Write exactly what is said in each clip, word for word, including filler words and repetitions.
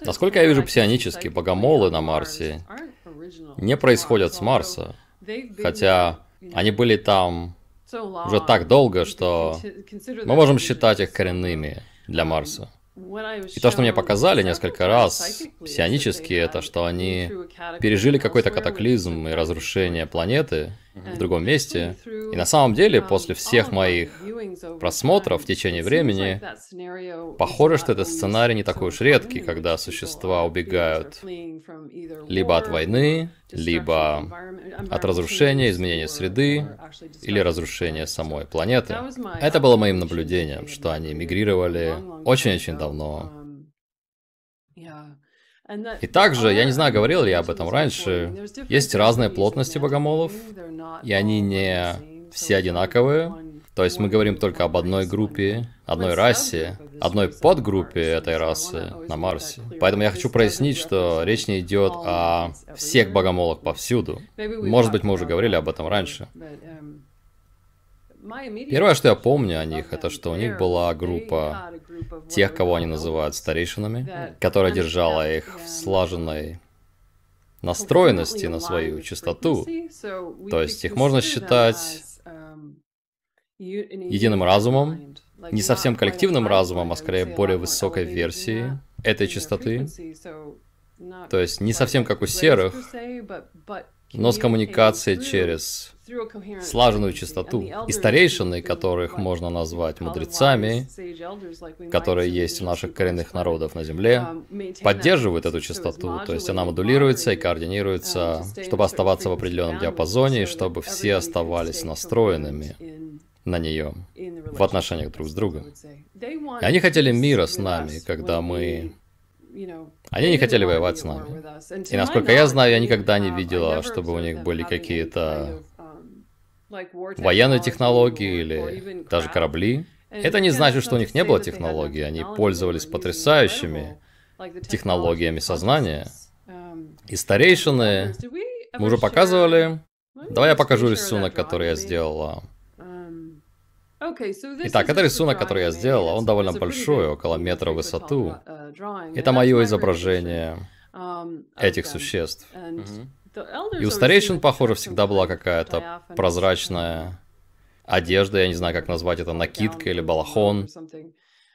Насколько я вижу, псионические богомолы на Марсе не происходят с Марса, хотя они были там уже так долго, что мы можем считать их коренными для Марса. И то, что мне показали несколько раз, псионические, это что они пережили какой-то катаклизм и разрушение планеты в другом месте. И на самом деле, после всех моих просмотров в течение времени, похоже, что этот сценарий не такой уж редкий, когда существа убегают либо от войны, либо от разрушения, изменения среды или разрушения самой планеты. Это было моим наблюдением, что они мигрировали очень-очень давно. И также, я не знаю, говорил ли я об этом раньше, есть разные плотности богомолов, и они не все одинаковые. То есть мы говорим только об одной группе, одной расе, одной подгруппе этой расы на Марсе. Поэтому я хочу прояснить, что речь не идет о всех богомолах повсюду. Может быть, мы уже говорили об этом раньше. Первое, что я помню о них, это что у них была группа тех, кого они называют старейшинами, которая держала их в слаженной настроенности на свою частоту. То есть их можно считать единым разумом, не совсем коллективным разумом, а скорее более высокой версией этой частоты. То есть не совсем как у серых, но с коммуникацией через слаженную частоту. И старейшины, которых можно назвать мудрецами, которые есть у наших коренных народов на Земле, поддерживают эту частоту, то есть она модулируется и координируется, чтобы оставаться в определенном диапазоне, и чтобы все оставались настроенными на нее в отношениях друг с другом. И они хотели мира с нами, когда мы... Они не хотели воевать с нами. И насколько я знаю, я никогда не видела, чтобы у них были какие-то военные технологии или даже корабли. Это не значит, что у них не было технологий. Они пользовались потрясающими технологиями сознания. И старейшины мы уже показывали. Давай я покажу рисунок, который я сделала. Итак, это рисунок, который я сделала, он довольно большой, около метра в высоту. Это мое изображение этих существ. Mm-hmm. И у старейшин, похоже, всегда была какая-то прозрачная одежда, я не знаю, как назвать это, накидка или балахон.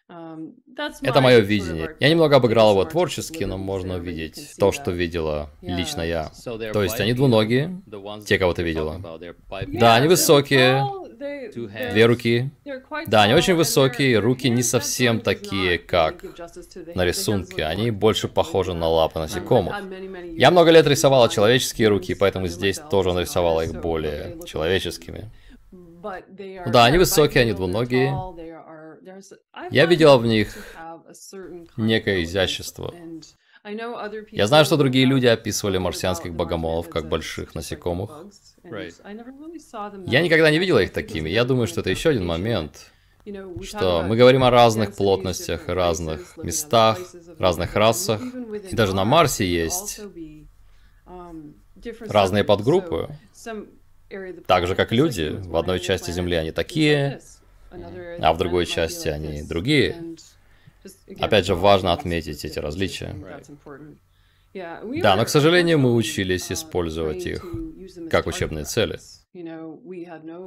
Это мое видение. Я немного обыграл его творчески, но можно увидеть то, что видела лично я. То есть они двуногие, те, кого ты видела. Да, они высокие. Две руки. Да, они очень высокие, руки не совсем такие, как на рисунке. Они больше похожи на лапы насекомых. Я много лет рисовала человеческие руки, поэтому здесь тоже нарисовала их более человеческими. Да, они высокие, они двуногие. Я видела в них некое изящество. Я знаю, что другие люди описывали марсианских богомолов как больших насекомых. Я никогда не видела их такими. Я думаю, что это еще один момент, что мы говорим о разных плотностях, разных местах, разных расах. И даже на Марсе есть разные подгруппы. Так же, как люди. В одной части Земли они такие, а в другой части они другие. Опять же, важно отметить эти различия. Да, но, к сожалению, мы учились использовать их как учебные цели.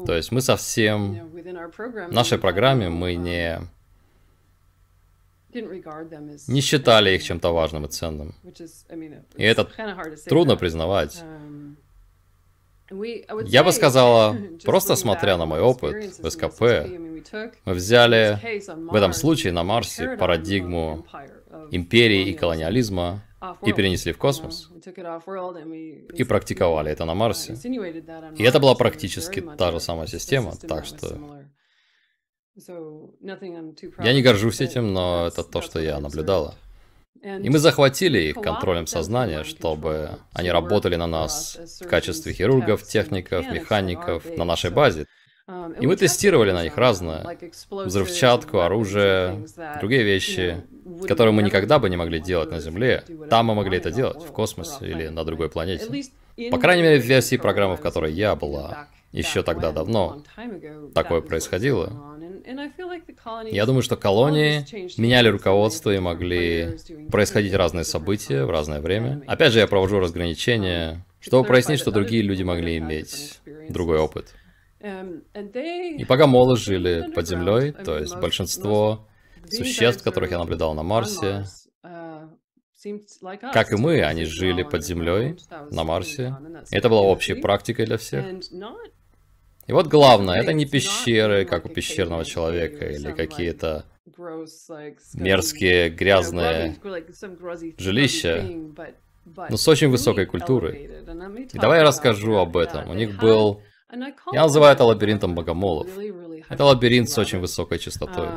То есть мы совсем... В нашей программе мы не... не считали их чем-то важным и ценным. И это трудно признавать. Я бы сказала, просто смотря на мой опыт в СКП, мы взяли в этом случае на Марсе парадигму империи и колониализма и перенесли в космос, и практиковали это на Марсе. И это была практически та же самая система, так что... Я не горжусь этим, но это то, что я наблюдала. И мы захватили их контролем сознания, чтобы они работали на нас в качестве хирургов, техников, механиков на нашей базе. И мы тестировали на них разное. Взрывчатку, оружие, другие вещи, которые мы никогда бы не могли делать на Земле. Там мы могли это делать, в космосе или на другой планете. По крайней мере, в версии программы, в которой я была Еще тогда давно такое происходило. Я думаю, что колонии меняли руководство и могли происходить разные события в разное время. Опять же, я провожу разграничения, чтобы прояснить, что другие люди могли иметь другой опыт. И пока молы жили под землей, то есть большинство существ, которых я наблюдал на Марсе, как и мы, они жили под землей на Марсе. Это была общей практикой для всех. И вот главное, это не пещеры, как у пещерного человека, или какие-то мерзкие, грязные жилища, но с очень высокой культурой. И давай я расскажу об этом. У них был... Я называю это лабиринтом богомолов. Это лабиринт с очень высокой частотой,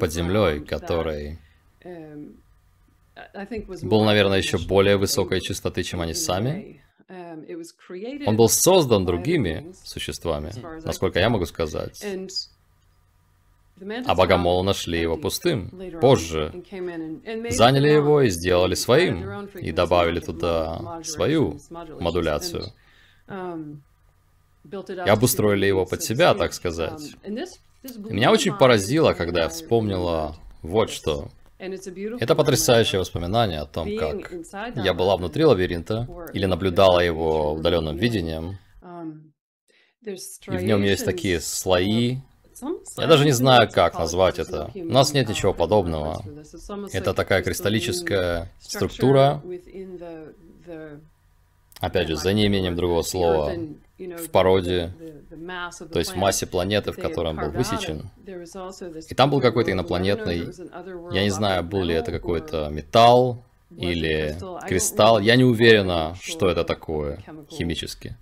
под землей, который... был, наверное, еще более высокой частоты, чем они сами. Он был создан другими существами, насколько я могу сказать. А богомолы нашли его пустым. Позже заняли его и сделали своим, и добавили туда свою модуляцию. И обустроили его под себя, так сказать. И меня очень поразило, когда я вспомнила вот что. Это потрясающее воспоминание о том, как я была внутри лабиринта или наблюдала его удаленным видением. И в нем есть такие слои. Я даже не знаю, как назвать это. У нас нет ничего подобного. Это такая кристаллическая структура. Опять же, за неимением другого слова, в породе, то есть в массе планеты, в которой он был высечен. И там был какой-то инопланетный, я не знаю, был ли это какой-то металл или кристалл, я не уверена, что это такое химически.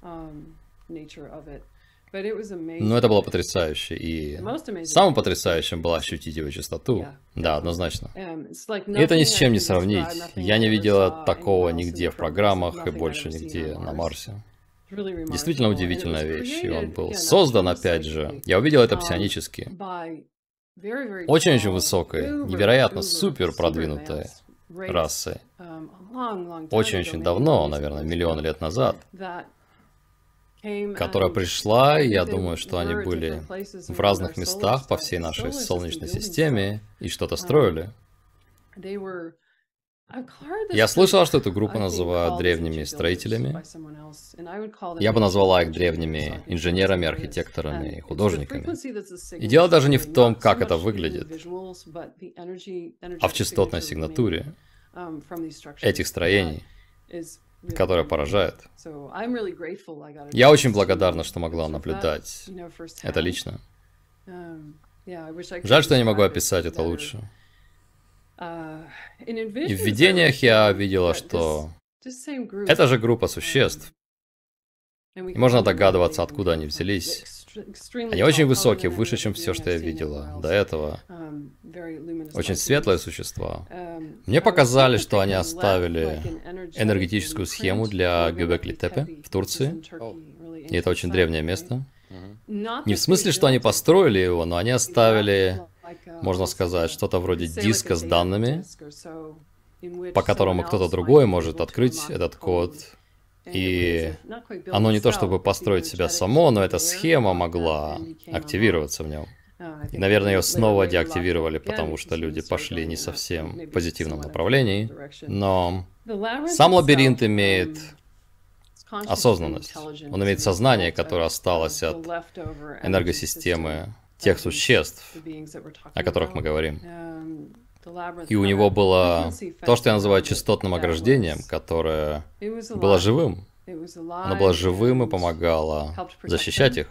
Но это было потрясающе, и самым потрясающим было ощутить его чистоту. Да, однозначно. И это ни с чем не сравнить. Я не видела такого нигде в программах и больше нигде на Марсе. Действительно удивительная вещь, и он был создан, опять же, я увидел это псионически. Очень-очень высокой, невероятно супер продвинутой расы. Очень-очень давно, наверное, миллионы лет назад, которая пришла, и я думаю, что они были в разных местах по всей нашей Солнечной системе и что-то строили. Я слышал, что эту группу называют древними строителями. Я бы назвала их древними инженерами, архитекторами и художниками. И дело даже не в том, как это выглядит, а в частотной сигнатуре этих строений, которая поражает. Я очень благодарна, что могла наблюдать это лично. Жаль, что я не могу описать это лучше. И в видениях я видела, что это же группа существ. И можно догадываться, откуда они взялись. Они очень высокие, выше, чем все, что я видела до этого. Очень светлые существа. Мне показали, что они оставили энергетическую схему для Гөбекли-Тепе в Турции. И это очень древнее место. Не в смысле, что они построили его, но они оставили... Можно сказать, что-то вроде диска с данными, по которому кто-то другой может открыть этот код. И оно не то чтобы построить себя само, но эта схема могла активироваться в нем. И, наверное, ее снова деактивировали, потому что люди пошли не совсем в позитивном направлении. Но сам лабиринт имеет осознанность. Он имеет сознание, которое осталось от энергосистемы тех существ, о которых мы говорим. И у него было то, что я называю частотным ограждением, которое было живым. Оно было живым и помогало защищать их.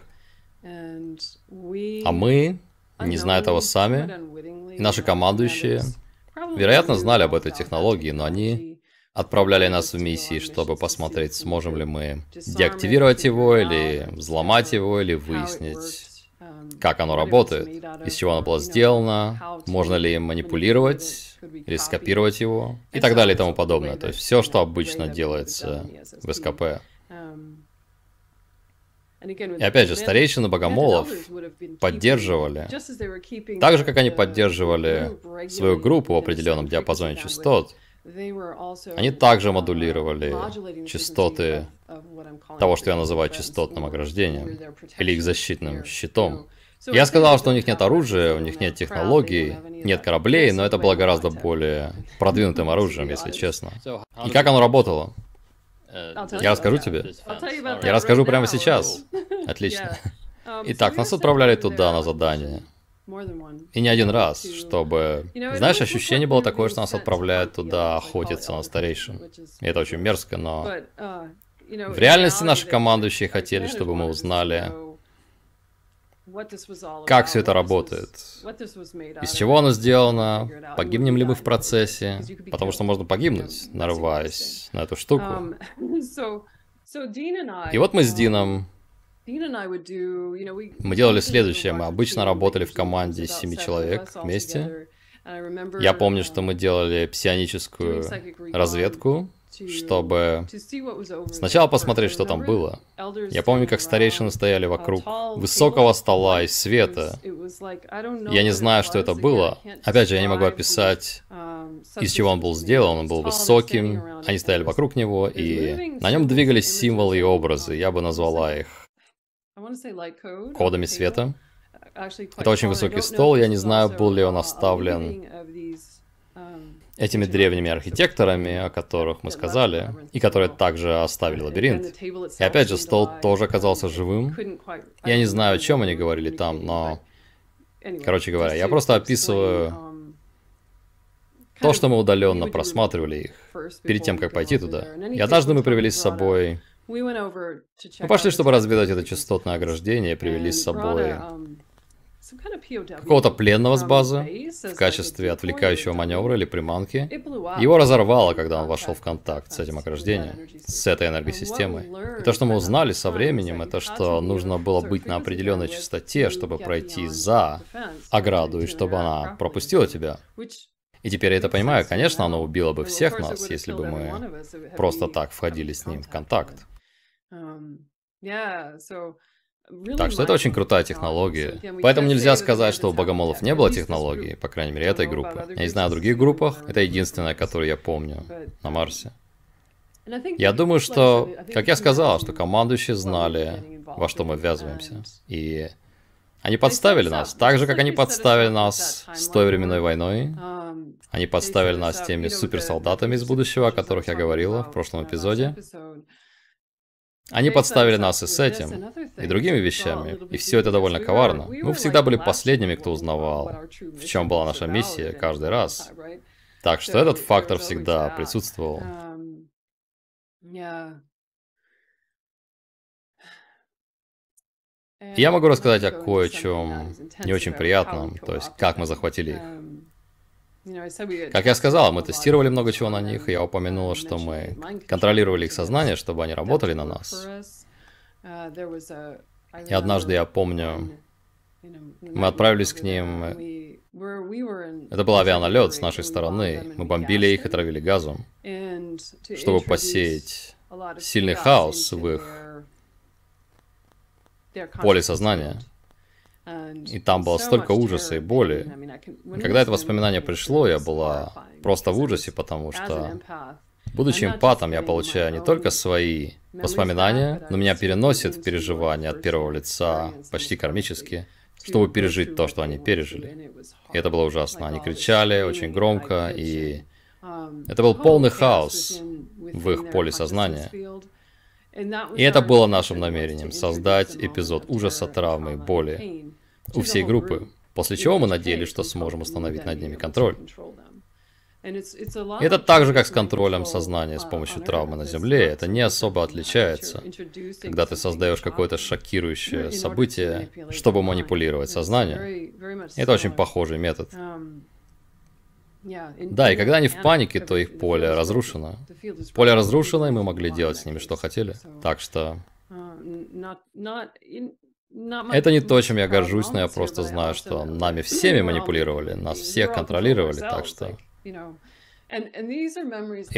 А мы, не зная того сами, и наши командующие, вероятно, знали об этой технологии, но они отправляли нас в миссии, чтобы посмотреть, сможем ли мы деактивировать его, или взломать его, или выяснить, как оно работает, из чего оно было сделано, можно ли им манипулировать или скопировать его, и так далее и тому подобное. То есть все, что обычно делается в СКП. И опять же, старейшины богомолов поддерживали, так же, как они поддерживали свою группу в определенном диапазоне частот, они также модулировали частоты того, что я называю частотным ограждением, или их защитным щитом. Я сказал, что у них нет оружия, у них нет технологий, нет кораблей, но это было гораздо более продвинутым оружием, если честно. И как оно работало? Я расскажу тебе. Я расскажу прямо сейчас. Отлично. Итак, нас отправляли туда на задание. И не один раз, чтобы... Знаешь, ощущение было такое, что нас отправляют туда охотиться на старейшин. И это очень мерзко, но... В реальности наши командующие хотели, чтобы мы узнали, как все это работает, из чего оно сделано, погибнем ли мы в процессе, потому что можно погибнуть, нарываясь на эту штуку. И вот мы с Дином... Мы делали следующее. Мы обычно работали в команде из семи человек вместе. Я помню, что мы делали псионическую разведку, чтобы сначала посмотреть, что там было. Я помню, как старейшины стояли вокруг высокого стола из света. Я не знаю, что это было. Опять же, я не могу описать, из чего он был сделан. Он был высоким, они стояли вокруг него, и на нем двигались символы и образы. Я бы назвала их кодами света. Это очень высокий стол, я не знаю, был ли он оставлен этими древними архитекторами, о которых мы сказали, и которые также оставили лабиринт. И опять же, стол тоже оказался живым. Я не знаю, о чем они говорили там, но... Короче говоря, я просто описываю то, что мы удаленно просматривали их, перед тем, как пойти туда. И однажды мы привели с собой... Мы пошли, чтобы разведать это частотное ограждение, привели с собой... какого-то пленного с базы в качестве отвлекающего маневра или приманки. Его разорвало, когда он вошел в контакт с этим ограждением, с этой энергосистемой. И то, что мы узнали со временем, это что нужно было быть на определенной частоте, чтобы пройти за ограду и чтобы она пропустила тебя. И теперь я это понимаю, конечно, оно убило бы всех нас, если бы мы просто так входили с ним в контакт. Так что это очень крутая технология. Поэтому нельзя сказать, что у богомолов не было технологии, по крайней мере, этой группы. Я не знаю о других группах, это единственная, которую я помню на Марсе. Я думаю, что, как я сказал, что командующие знали, во что мы ввязываемся. И они подставили нас, так же, как они подставили нас с той временной войной. Они подставили нас теми суперсолдатами из будущего, о которых я говорила в прошлом эпизоде. Они подставили нас и с этим, и другими вещами, и все это довольно коварно. Мы всегда были последними, кто узнавал, в чем была наша миссия каждый раз. Так что этот фактор всегда присутствовал. И я могу рассказать о кое-чем не очень приятном, то есть как мы захватили их. Как я сказал, мы тестировали много чего на них, и я упомянула, что мы контролировали их сознание, чтобы они работали на нас. И однажды, я помню, мы отправились к ним. Это был авианалет с нашей стороны. Мы бомбили их и травили газом, чтобы посеять сильный хаос в их поле сознания. И там было столько ужаса и боли. И когда это воспоминание пришло, я была просто в ужасе, потому что, будучи эмпатом, я получаю не только свои воспоминания, но меня переносит в переживания от первого лица, почти кармически, чтобы пережить то, что они пережили. И это было ужасно. Они кричали очень громко, и это был полный хаос в их поле сознания. И это было нашим намерением — создать эпизод ужаса, травмы и боли у всей группы, после чего мы надеялись, что сможем установить над ними контроль. И это так же, как с контролем сознания с помощью травмы на Земле, это не особо отличается, когда ты создаешь какое-то шокирующее событие, чтобы манипулировать сознанием. Это очень похожий метод. Да, и когда они в панике, то их поле разрушено. Поле разрушено, и мы могли делать с ними, что хотели. Так что... Это не то, чем я горжусь, но я просто знаю, что нами всеми манипулировали, нас всех контролировали, так что... И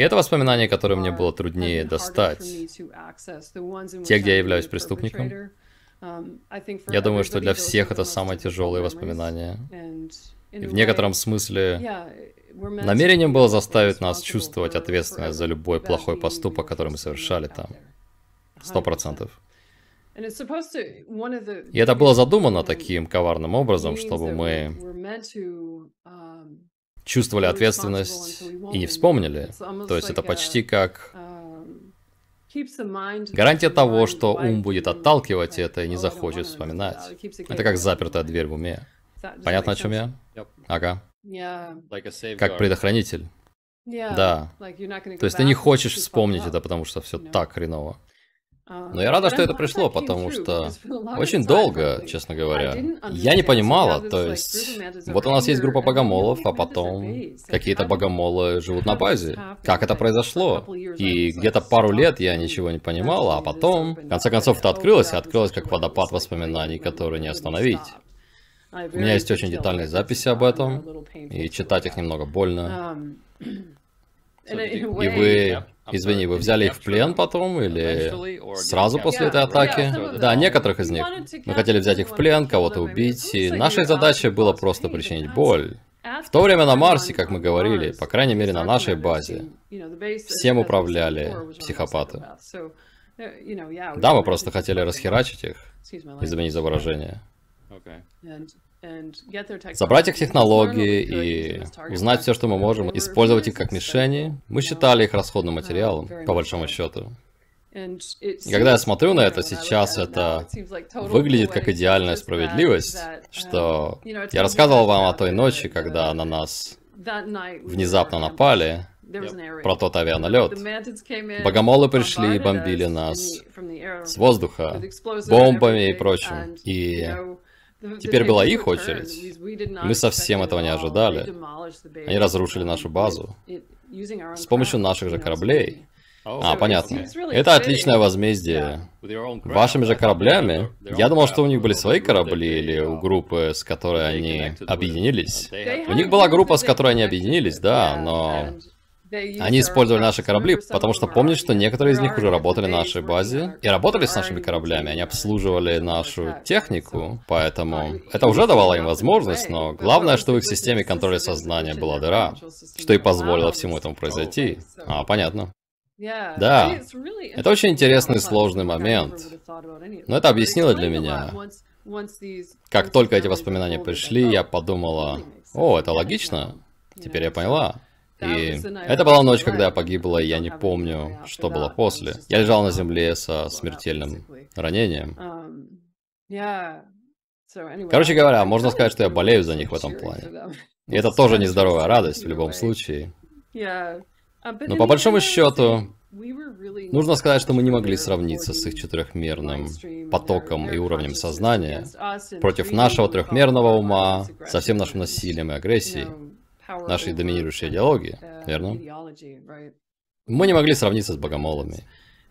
это воспоминания, которые мне было труднее достать. Те, где я являюсь преступником. Я думаю, что для всех это самые тяжелые воспоминания. И в некотором смысле намерением было заставить нас чувствовать ответственность за любой плохой поступок, который мы совершали там. Сто процентов. И это было задумано таким коварным образом, чтобы мы чувствовали ответственность и не вспомнили. То есть это почти как гарантия того, что ум будет отталкивать это и не захочет вспоминать. Это как запертая дверь в уме. Понятно, о чем я? Ага. Как предохранитель. Да. То есть ты не хочешь вспомнить это, потому что все так хреново. Но я рада, что это пришло, потому что очень долго, честно говоря, я не понимала, то есть, вот у нас есть группа богомолов, а потом какие-то богомолы живут на базе. Как это произошло? И где-то пару лет я ничего не понимала, а потом, в конце концов, это открылось, и открылось как водопад воспоминаний, который не остановить. У меня есть очень детальные записи об этом, и читать их немного больно. И вы... Извини, вы взяли их в плен потом или сразу после этой атаки? Да, некоторых из них. Мы хотели взять их в плен, кого-то убить, и нашей задачей было просто причинить боль. В то время на Марсе, как мы говорили, по крайней мере на нашей базе, всем управляли психопаты. Да, мы просто хотели расхерачить их, извини за выражение. Собрать их технологии и узнать все, что мы можем, использовать их как мишени. Мы считали их расходным материалом, по большому счету. И когда я смотрю на это сейчас, это выглядит как идеальная справедливость, что я рассказывал вам о той ночи, когда на нас внезапно напали, про тот авианалет. Богомолы пришли и бомбили нас с воздуха, бомбами и прочим. И... Теперь была их очередь. Мы совсем этого не ожидали. Они разрушили нашу базу с помомощью наших же кораблей. А, понятно. Это отличное возмездие. Вашими же кораблями? Я думал, что у них были свои корабли или у группы, с которой они объединились. У них была группа, с которой они объединились, да, но... Они использовали наши корабли, потому что помнят, что некоторые из них уже работали на нашей базе и работали с нашими кораблями, они обслуживали нашу технику, поэтому это уже давало им возможность, но главное, что в их системе контроля сознания была дыра, что и позволило всему этому произойти. А, понятно. Да, это очень интересный и сложный момент, но это объяснило для меня. Как только эти воспоминания пришли, я подумала, о, это логично, теперь я поняла. И это была ночь, когда я погибла, и я не помню, что было после. Я лежал на земле со смертельным ранением. Короче говоря, можно сказать, что я болею за них в этом плане. И это тоже нездоровая радость в любом случае. Но по большому счету, нужно сказать, что мы не могли сравниться с их четырехмерным потоком и уровнем сознания против нашего трехмерного ума, со всем нашим насилием и агрессией. Нашей доминирующей идеологии, верно? Мы не могли сравниться с богомолами.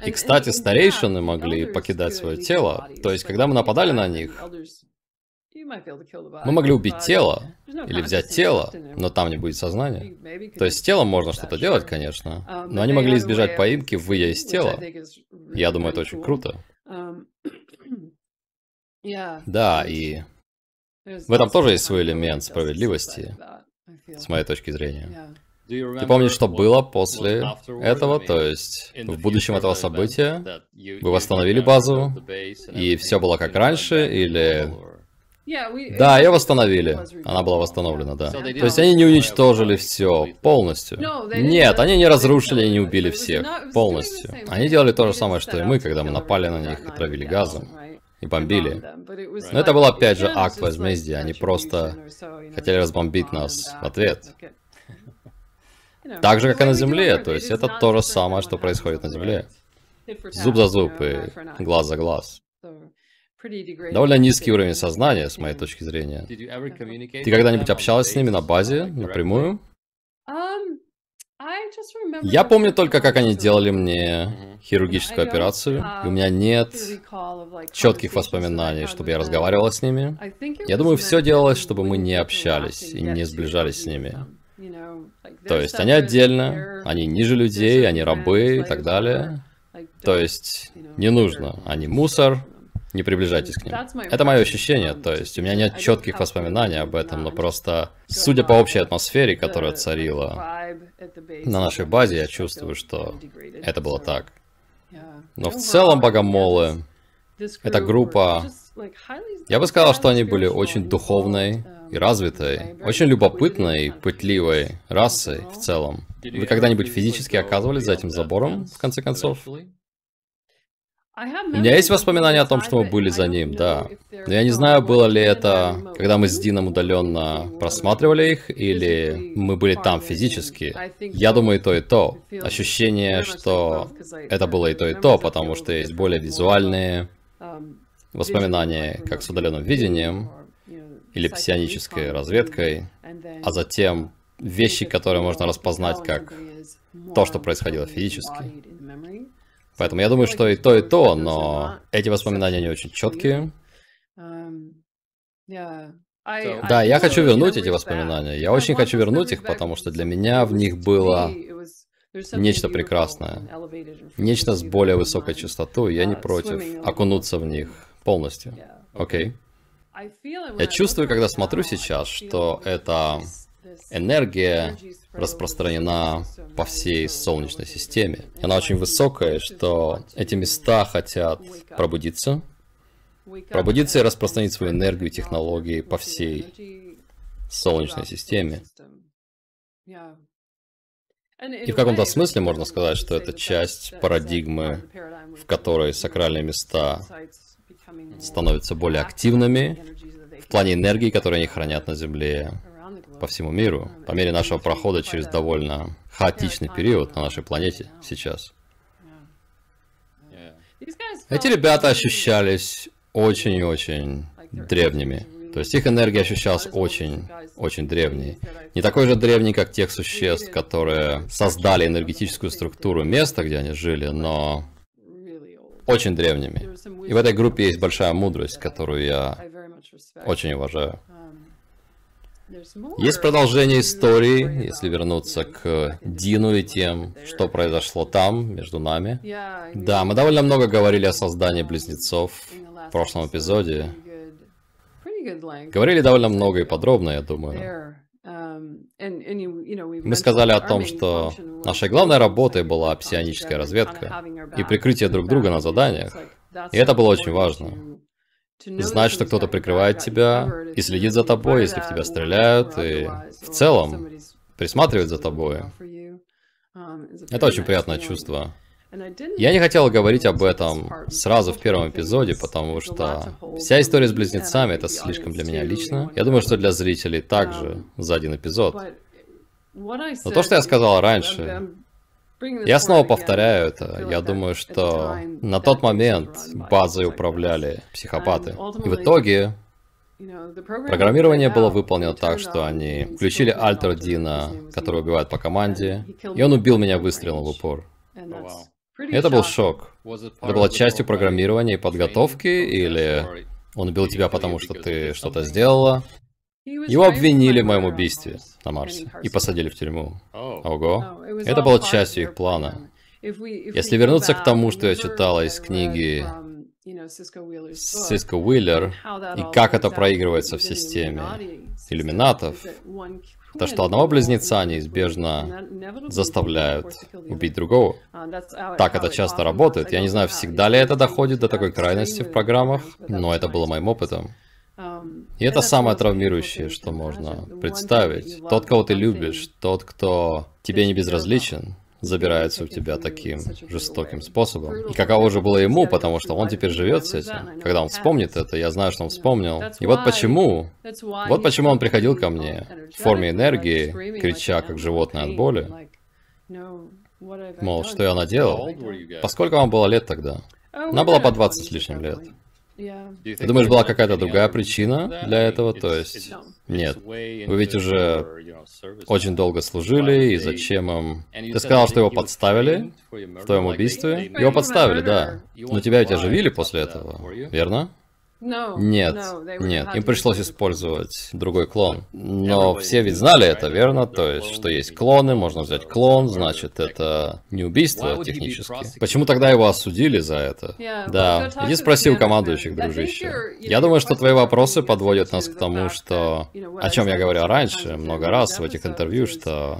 И, кстати, старейшины могли покидать свое тело, то есть, когда мы нападали на них, мы могли убить тело или взять тело, но там не будет сознания. То есть, с телом можно что-то делать, конечно, но они могли избежать поимки, выйдя из тела. Я думаю, это очень круто. Да, и в этом тоже есть свой элемент справедливости. С моей точки зрения. Ты помнишь, что было после этого, то есть в будущем этого события? Вы восстановили базу, и все было как раньше, или... Да, ее восстановили. Она была восстановлена, да. То есть они не уничтожили все полностью. Нет, они не разрушили и не убили всех полностью. Они делали то же самое, что и мы, когда мы напали на них и травили газом. И бомбили. Но это был опять же акт возмездия, они просто хотели разбомбить нас в ответ. Так же, как и на Земле, то есть это то же самое, что происходит на Земле. Зуб за зуб и глаз за глаз. Довольно низкий уровень сознания, с моей точки зрения. Ты когда-нибудь общалась с ними на базе, напрямую? Я помню только, как они делали мне хирургическую операцию, и у меня нет четких воспоминаний, чтобы я разговаривала с ними. Я думаю, все делалось, чтобы мы не общались и не сближались с ними. То есть они отдельно, они ниже людей, они рабы и так далее. То есть не нужно, они мусор, не приближайтесь к ним. Это мое ощущение, то есть у меня нет четких воспоминаний об этом, но просто, судя по общей атмосфере, которая царила на нашей базе, я чувствую, что это было так. Но в целом богомолы, эта группа, я бы сказал, что они были очень духовной и развитой, очень любопытной, пытливой расой в целом. Вы когда-нибудь физически оказывались за этим забором, в конце концов? У меня есть воспоминания о том, что мы были за ним, да. Но я не знаю, было ли это, когда мы с Дином удаленно просматривали их, или мы были там физически. Я думаю, и то, и то. Ощущение, что это было и то, и то, потому что есть более визуальные воспоминания, как с удаленным видением, или псионической разведкой, а затем вещи, которые можно распознать как то, что происходило физически. Поэтому я думаю, что и то, и то, но эти воспоминания не очень четкие. Да, я хочу вернуть эти воспоминания. Я очень хочу вернуть их, потому что для меня в них было нечто прекрасное. Нечто с более высокой частотой. Я не против окунуться в них полностью. Окей. Я чувствую, когда смотрю сейчас, что эта энергия распространена по всей Солнечной системе. Она очень высокая, что эти места хотят пробудиться, пробудиться и распространить свою энергию и технологии по всей Солнечной системе. И в каком-то смысле можно сказать, что это часть парадигмы, в которой сакральные места становятся более активными в плане энергии, которую они хранят на Земле по всему миру, по мере нашего прохода через довольно хаотичный период на нашей планете сейчас. Эти ребята ощущались очень-очень древними. То есть их энергия ощущалась очень-очень древней. Не такой же древней, как тех существ, которые создали энергетическую структуру места, где они жили, но очень древними. И в этой группе есть большая мудрость, которую я очень уважаю. Есть продолжение истории, если вернуться к Дину и тем, что произошло там, между нами. Да, мы довольно много говорили о создании близнецов в прошлом эпизоде. Говорили довольно много и подробно, я думаю. Мы сказали о том, что нашей главной работой была псионическая разведка и прикрытие друг друга на заданиях. И это было очень важно. И знать, что кто-то прикрывает тебя и следит за тобой, если в тебя стреляют, и в целом присматривает за тобой. Это очень приятное чувство. Я не хотел говорить об этом сразу в первом эпизоде, потому что вся история с близнецами — это слишком для меня лично. Я думаю, что для зрителей также за один эпизод. Но то, что я сказал раньше, я снова повторяю это. Я думаю, что на тот момент базой управляли психопаты. И в итоге программирование было выполнено так, что они включили Альтер Дина, который убивает по команде, и он убил меня выстрелом в упор. Это был шок. Это было частью программирования и подготовки, или он убил тебя, потому что ты что-то сделала? Его обвинили в моем убийстве на Марсе и посадили в тюрьму. Ого. Это было частью их плана. Если вернуться к тому, что я читала из книги Сиско Уиллер, и как это проигрывается в системе иллюминатов, то что одного близнеца неизбежно заставляют убить другого. Так это часто работает. Я не знаю, всегда ли это доходит до такой крайности в программах, но это было моим опытом. И это самое травмирующее, что можно представить. Тот, кого ты любишь, тот, кто тебе не безразличен, забирается у тебя таким жестоким способом. И каково же было ему, потому что он теперь живет с этим. Когда он вспомнит это, я знаю, что он вспомнил. И вот почему, вот почему он приходил ко мне в форме энергии, крича как животное от боли. Мол, что я наделал? Поскольку вам было лет тогда? Она была по двадцать с лишним лет. Ты думаешь, была какая-то другая причина для этого? То есть, нет. Вы ведь уже очень долго служили, и зачем им... Ты сказал, что его подставили в твоем убийстве? Его подставили, да. Но тебя ведь оживили после этого, верно? Нет, нет. Им пришлось использовать другой клон. Но все ведь знали это, верно? То есть, что есть клоны, можно взять клон, значит, это не убийство технически. Почему тогда его осудили за это? Да, иди спроси у командующих, дружище. Я думаю, что твои вопросы подводят нас к тому, что... О чем я говорил раньше, много раз в этих интервью, что...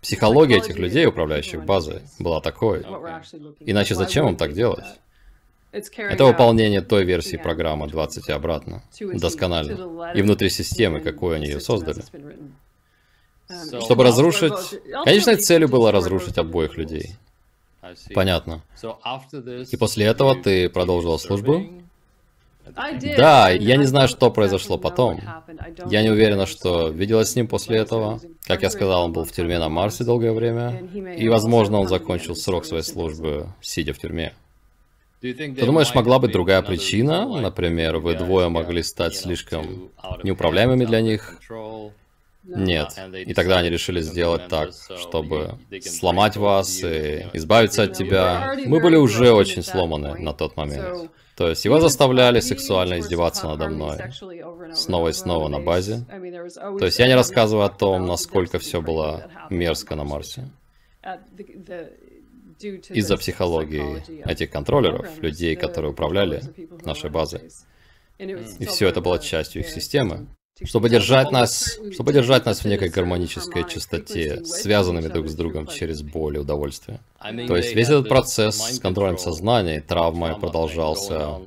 Психология этих людей, управляющих базой, была такой. Иначе зачем им так делать? Это выполнение той версии программы двадцать и обратно, досконально, и внутри системы, какую они ее создали. Чтобы разрушить... Конечной целью было разрушить обоих людей. Понятно. И после этого ты продолжила службу? Да, я не знаю, что произошло потом. Я не уверена, что виделась с ним после этого. Как я сказал, он был в тюрьме на Марсе долгое время. И, возможно, он закончил срок своей службы, сидя в тюрьме. Ты думаешь, могла быть другая причина? Например, вы двое могли стать слишком неуправляемыми для них? Нет. И тогда они решили сделать так, чтобы сломать вас и избавиться от тебя. Мы были уже очень сломаны на тот момент. То есть его заставляли сексуально издеваться надо мной. Снова и снова на базе. То есть я не рассказываю о том, насколько все было мерзко на Марсе. Из-за психологии этих контроллеров, людей, которые управляли нашей базой. И все это было частью их системы. Чтобы держать нас, чтобы держать нас в некой гармонической чистоте, связанными друг с другом через боль и удовольствие. То есть весь этот процесс с контролем сознания и травмой продолжался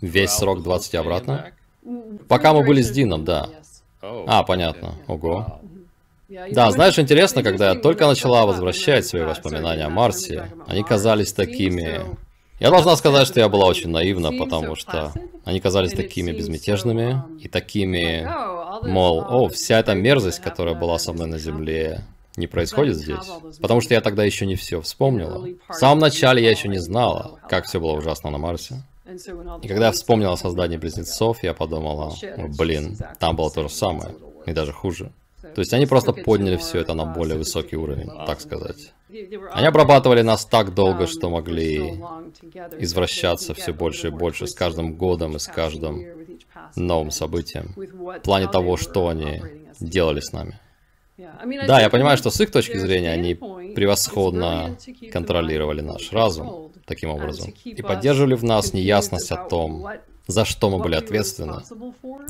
весь срок двадцать и обратно? Пока мы были с Дином, да. А, понятно. Ого. Да, знаешь, интересно, когда я только начала возвращать свои воспоминания о Марсе, они казались такими... Я должна сказать, что я была очень наивна, потому что они казались такими безмятежными и такими, мол, о, вся эта мерзость, которая была со мной на Земле, не происходит здесь. Потому что я тогда еще не все вспомнила. В самом начале я еще не знала, как все было ужасно на Марсе. И когда я вспомнила о создании близнецов, я подумала, блин, там было то же самое, и даже хуже. То есть они просто подняли все это на более высокий уровень, так сказать. Они обрабатывали нас так долго, что могли извращаться все больше и больше с каждым годом и с каждым новым событием, в плане того, что они делали с нами. Да, я понимаю, что с их точки зрения они превосходно контролировали наш разум таким образом и поддерживали в нас неясность о том, за что мы были ответственны.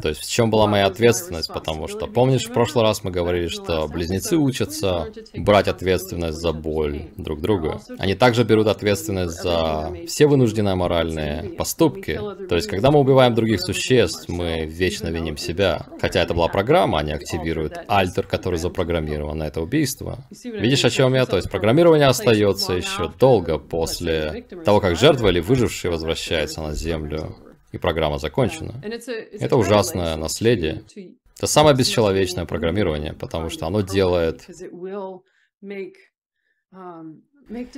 То есть в чем была моя ответственность, потому что, помнишь, в прошлый раз мы говорили, что близнецы учатся брать ответственность за боль друг друга. Они также берут ответственность за все вынужденные моральные поступки. То есть когда мы убиваем других существ, мы вечно виним себя. Хотя это была программа, они активируют альтер, который запрограммирован на это убийство. Видишь, о чем я? То есть программирование остается еще долго после того, как жертва или выживший возвращается на Землю. И программа закончена. Это ужасное наследие. Это самое бесчеловечное программирование, потому что оно делает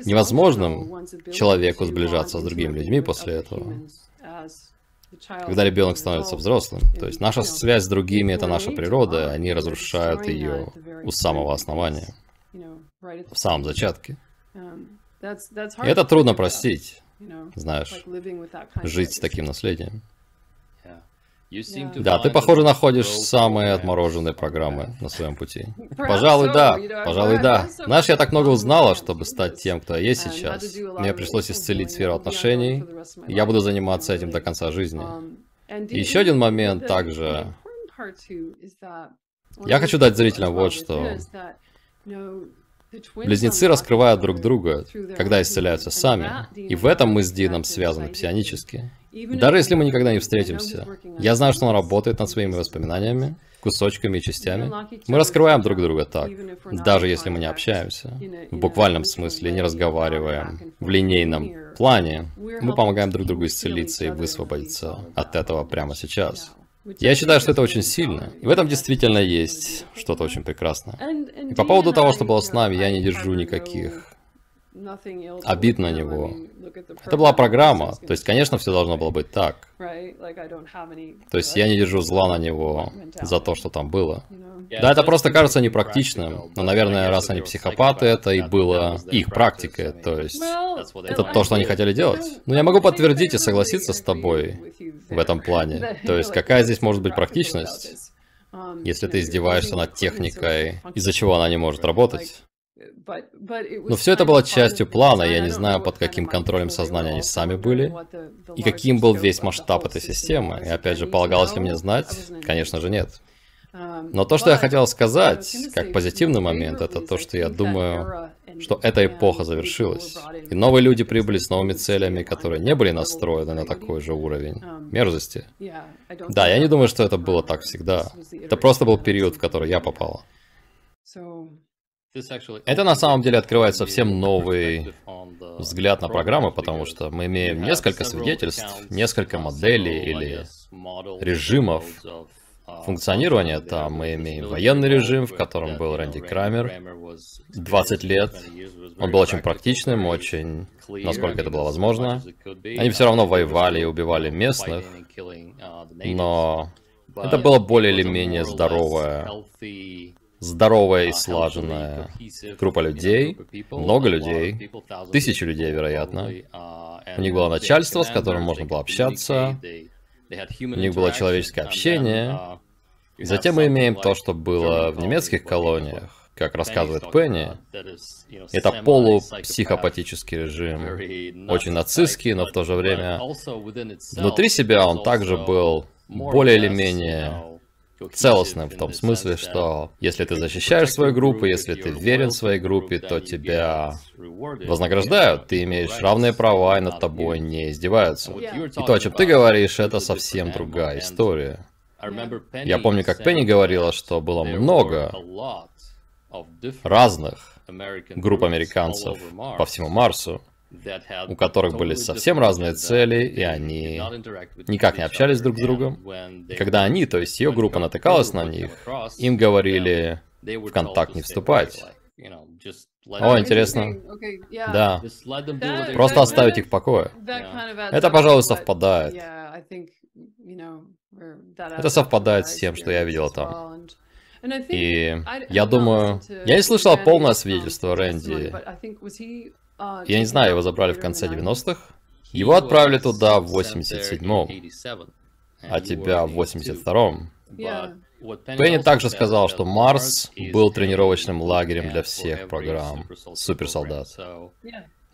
невозможным человеку сближаться с другими людьми после этого. Когда ребенок становится взрослым. То есть наша связь с другими — это наша природа, они разрушают ее у самого основания, в самом зачатке. И это трудно простить. Знаешь, жить с таким наследием. Да, ты, похоже, находишь самые отмороженные программы на своем пути. Пожалуй, да, пожалуй, да. Знаешь, я так много узнала, чтобы стать тем, кто я есть сейчас. Мне пришлось исцелить сферу отношений, и я буду заниматься этим до конца жизни. И еще один момент также. Я хочу дать зрителям вот что. Близнецы раскрывают друг друга, когда исцеляются сами, и в этом мы с Дином связаны псионически. Даже если мы никогда не встретимся, я знаю, что он работает над своими воспоминаниями, кусочками и частями. Мы раскрываем друг друга так, даже если мы не общаемся, в буквальном смысле не разговариваем, в линейном плане. Мы помогаем друг другу исцелиться и высвободиться от этого прямо сейчас. Я считаю, что это очень сильно, и в этом действительно есть что-то очень прекрасное. И по поводу того, что было с нами, я не держу никаких обид на него. Это была программа, то есть, конечно, все должно было быть так. То есть я не держу зла на него за то, что там было. Да, это просто кажется непрактичным, но, наверное, раз они психопаты, это и было их практикой, то есть это то, что они хотели делать. Но я могу подтвердить и согласиться с тобой в этом плане. То есть какая здесь может быть практичность, если ты издеваешься над техникой, из-за чего она не может работать? Но все это было частью плана, я не знаю, под каким контролем сознания они сами были, и каким был весь масштаб этой системы. И опять же, полагалось ли мне знать? Конечно же, нет. Но то, что я хотел сказать, как позитивный момент, это то, что я думаю, что эта эпоха завершилась. И новые люди прибыли с новыми целями, которые не были настроены на такой же уровень мерзости. Да, я не думаю, что это было так всегда. Это просто был период, в который я попала. Это на самом деле открывает совсем новый взгляд на программы, потому что мы имеем несколько свидетельств, несколько моделей или режимов функционирования. Там мы имеем военный режим, в котором был Рэнди Крамер двадцать лет. Он был очень практичным, очень, насколько это было возможно. Они все равно воевали и убивали местных, но это было более или менее здоровое. Здоровая и слаженная группа людей, много людей, тысячи людей, вероятно. У них было начальство, с которым можно было общаться, у них было человеческое общение. И затем мы имеем то, что было в немецких колониях, как рассказывает Пенни. Это полупсихопатический режим, очень нацистский, но в то же время внутри себя он также был более или менее целостным, в том смысле, что если ты защищаешь свою группу, если ты верен своей группе, то тебя вознаграждают, ты имеешь равные права и над тобой не издеваются. И то, о чем ты говоришь, это совсем другая история. Я помню, как Пенни говорила, что было много разных групп американцев по всему Марсу, у которых были совсем разные цели, и они никак не общались друг с другом. И когда они, то есть ее группа, натыкалась на них, им говорили в контакт не вступать. О, интересно. Да. Просто оставить их в покое. Это, пожалуй, совпадает. Это совпадает с тем, что я видел там. И я думаю... Я не слышала полное свидетельство Рэнди. Я не знаю, его забрали в конце девяностых. Его отправили туда в восемьдесят седьмом, а тебя в восемьдесят втором. Пенни также сказал, что Марс был тренировочным лагерем для всех программ суперсолдат.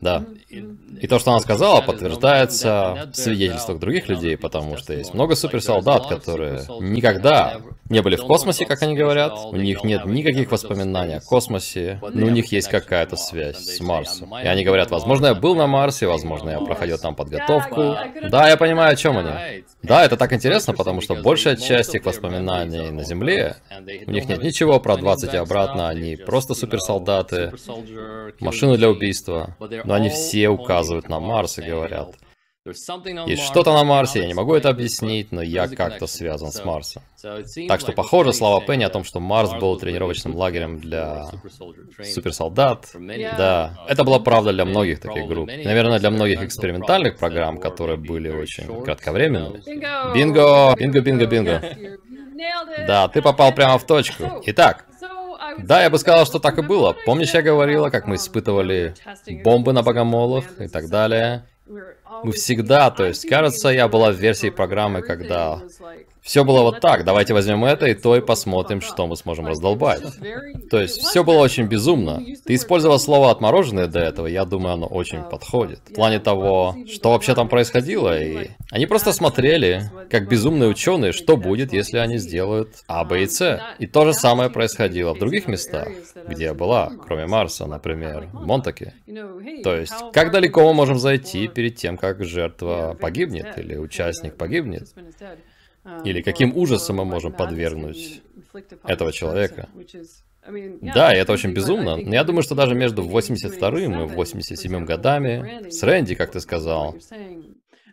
Да. И то, что она сказала, подтверждается в свидетельствах других людей, потому что есть много суперсолдат, которые никогда не были в космосе, как они говорят, у них нет никаких воспоминаний о космосе, но у них есть какая-то связь с Марсом. И они говорят, возможно, я был на Марсе, возможно, я проходил там подготовку. Да, я понимаю, о чем они. Да, это так интересно, потому что большая часть их воспоминаний на Земле, у них нет ничего про двадцать и обратно, они просто суперсолдаты, машины для убийства. Но они все указывают на Марс и говорят, есть что-то на Марсе, я не могу это объяснить, но я как-то связан с Марсом. Так что, похоже, слова Пенни о том, что Марс был тренировочным лагерем для суперсолдат. Да, это была правда для многих таких групп. Наверное, для многих экспериментальных программ, которые были очень кратковременными. Бинго! Бинго-бинго-бинго! Да, ты попал прямо в точку. Итак. Да, я бы сказал, что так и было. Помнишь, я говорила, как мы испытывали бомбы на богомолов и так далее? Мы всегда, то есть, кажется, я была в версии программы, когда все было вот так. Давайте возьмем это и то, и посмотрим, что мы сможем раздолбать. То есть, все было очень безумно. Ты использовал слово «отмороженное» до этого, я думаю, оно очень подходит. В плане того, что вообще там происходило, и они просто смотрели, как безумные ученые, что будет, если они сделают А, Б и С. И то же самое происходило в других местах, где я была, кроме Марса, например, в Монтаке. То есть, как далеко мы можем зайти перед тем, как жертва погибнет, или участник погибнет, или каким ужасом мы можем подвергнуть этого человека. Да, и это очень безумно, но я думаю, что даже между восемьдесят вторым и восемьдесят седьмым годами, с Рэнди, как ты сказал,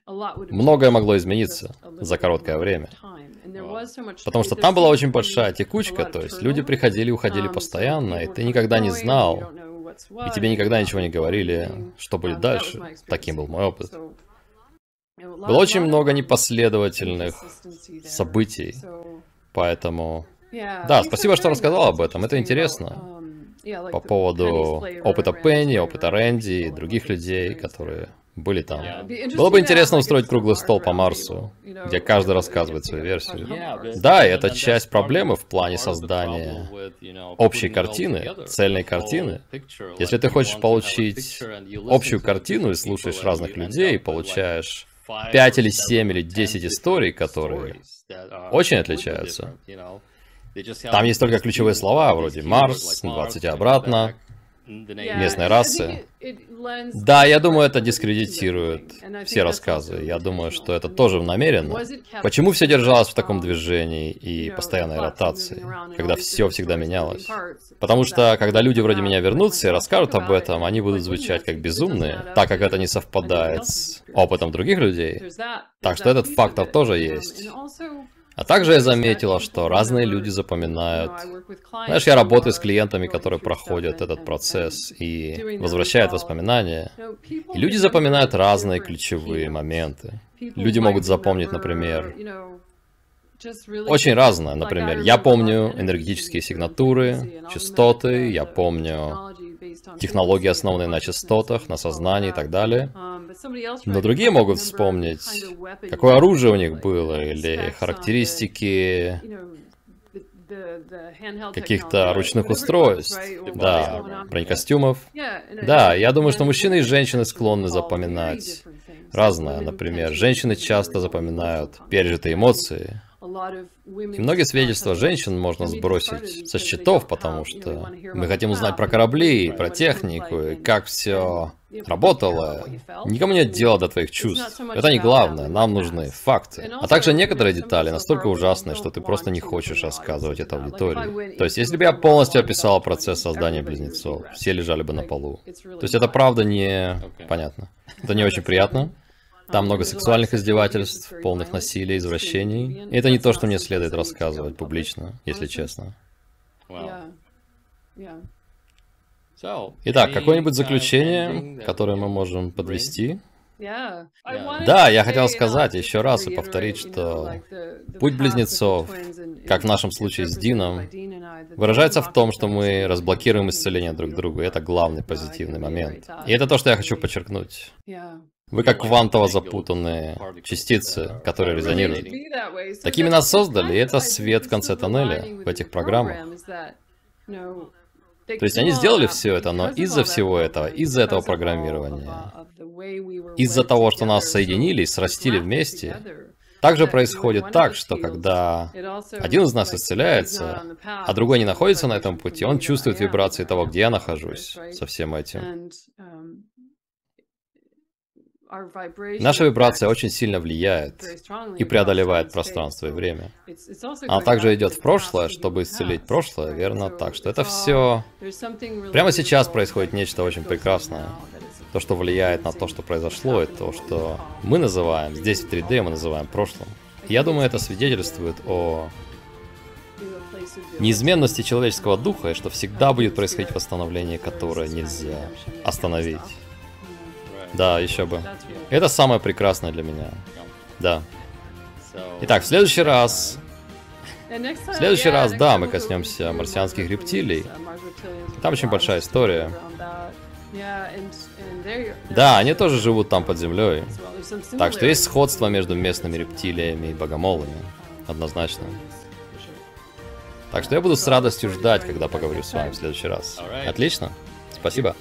многое могло измениться за короткое время. Потому что там была очень большая текучка, то есть люди приходили и уходили постоянно, и ты никогда не знал, и тебе никогда ничего не говорили, что будет дальше. Таким был мой опыт. Было очень много непоследовательных событий, поэтому... Да, спасибо, что рассказал об этом, это интересно. По поводу опыта Пенни, опыта Рэнди и других людей, которые были там. Было бы интересно устроить круглый стол по Марсу, где каждый рассказывает свою версию. Да, и это часть проблемы в плане создания общей картины, цельной картины. Если ты хочешь получить общую картину и слушаешь разных людей, получаешь пять или семь или десять историй, которые очень отличаются. Там есть только ключевые слова, вроде Марс, двадцать обратно, местной расы. Да, я думаю, это дискредитирует все рассказы. Я думаю, что это тоже намеренно. Почему все держалось в таком движении и постоянной ротации, когда все всегда менялось? Потому что, когда люди вроде меня вернутся и расскажут об этом, они будут звучать как безумные, так как это не совпадает с опытом других людей. Так что этот фактор тоже есть. А также я заметила, что разные люди запоминают. Знаешь, я работаю с клиентами, которые проходят этот процесс и возвращают воспоминания. И люди запоминают разные ключевые моменты. Люди могут запомнить, например, очень разное. Например, я помню энергетические сигнатуры, частоты, я помню технологии, основанные на частотах, на сознании и так далее. Но другие могут вспомнить, какое оружие у них было, или характеристики каких-то ручных устройств, да, бронекостюмов. Да, я думаю, что мужчины и женщины склонны запоминать разное. Например, женщины часто запоминают пережитые эмоции. И многие свидетельства женщин можно сбросить со счетов, потому что мы хотим узнать про корабли, про технику, и как все работало. Никому нет дела до твоих чувств. Это не главное, нам нужны факты. А также некоторые детали настолько ужасные, что ты просто не хочешь рассказывать это аудитории. То есть, если бы я полностью описал процесс создания близнецов, все лежали бы на полу. То есть, это правда не... понятно. Это не очень приятно. Там много сексуальных издевательств, полных насилия, извращений. И это не то, что мне следует рассказывать публично, если честно. Итак, какое-нибудь заключение, которое мы можем подвести? Да, я хотел сказать еще раз и повторить, что путь близнецов, как в нашем случае с Дином, выражается в том, что мы разблокируем исцеление друг друга. Это главный позитивный момент. И это то, что я хочу подчеркнуть. Вы как квантово запутанные частицы, которые резонируют. Такими нас создали, и это свет в конце тоннеля в этих программах. То есть они сделали все это, но из-за всего этого, из-за этого программирования, из-за того, что нас соединили, срастили вместе, также происходит так, что когда один из нас исцеляется, а другой не находится на этом пути, он чувствует вибрации того, где я нахожусь со всем этим. Наша вибрация очень сильно влияет и преодолевает пространство и время. Она также идет в прошлое, чтобы исцелить прошлое, верно? Так что это все... Прямо сейчас происходит нечто очень прекрасное. То, что влияет на то, что произошло, и то, что мы называем, здесь в три дэ мы называем прошлым. И я думаю, это свидетельствует о неизменности человеческого духа, и что всегда будет происходить восстановление, которое нельзя остановить. Да, еще бы. Это самое прекрасное для меня. Да. Итак, в следующий раз... В следующий раз, да, мы коснемся марсианских рептилий. Там очень большая история. Да, они тоже живут там под землей. Так что есть сходство между местными рептилиями и богомолами. Однозначно. Так что я буду с радостью ждать, когда поговорю с вами в следующий раз. Отлично. Спасибо.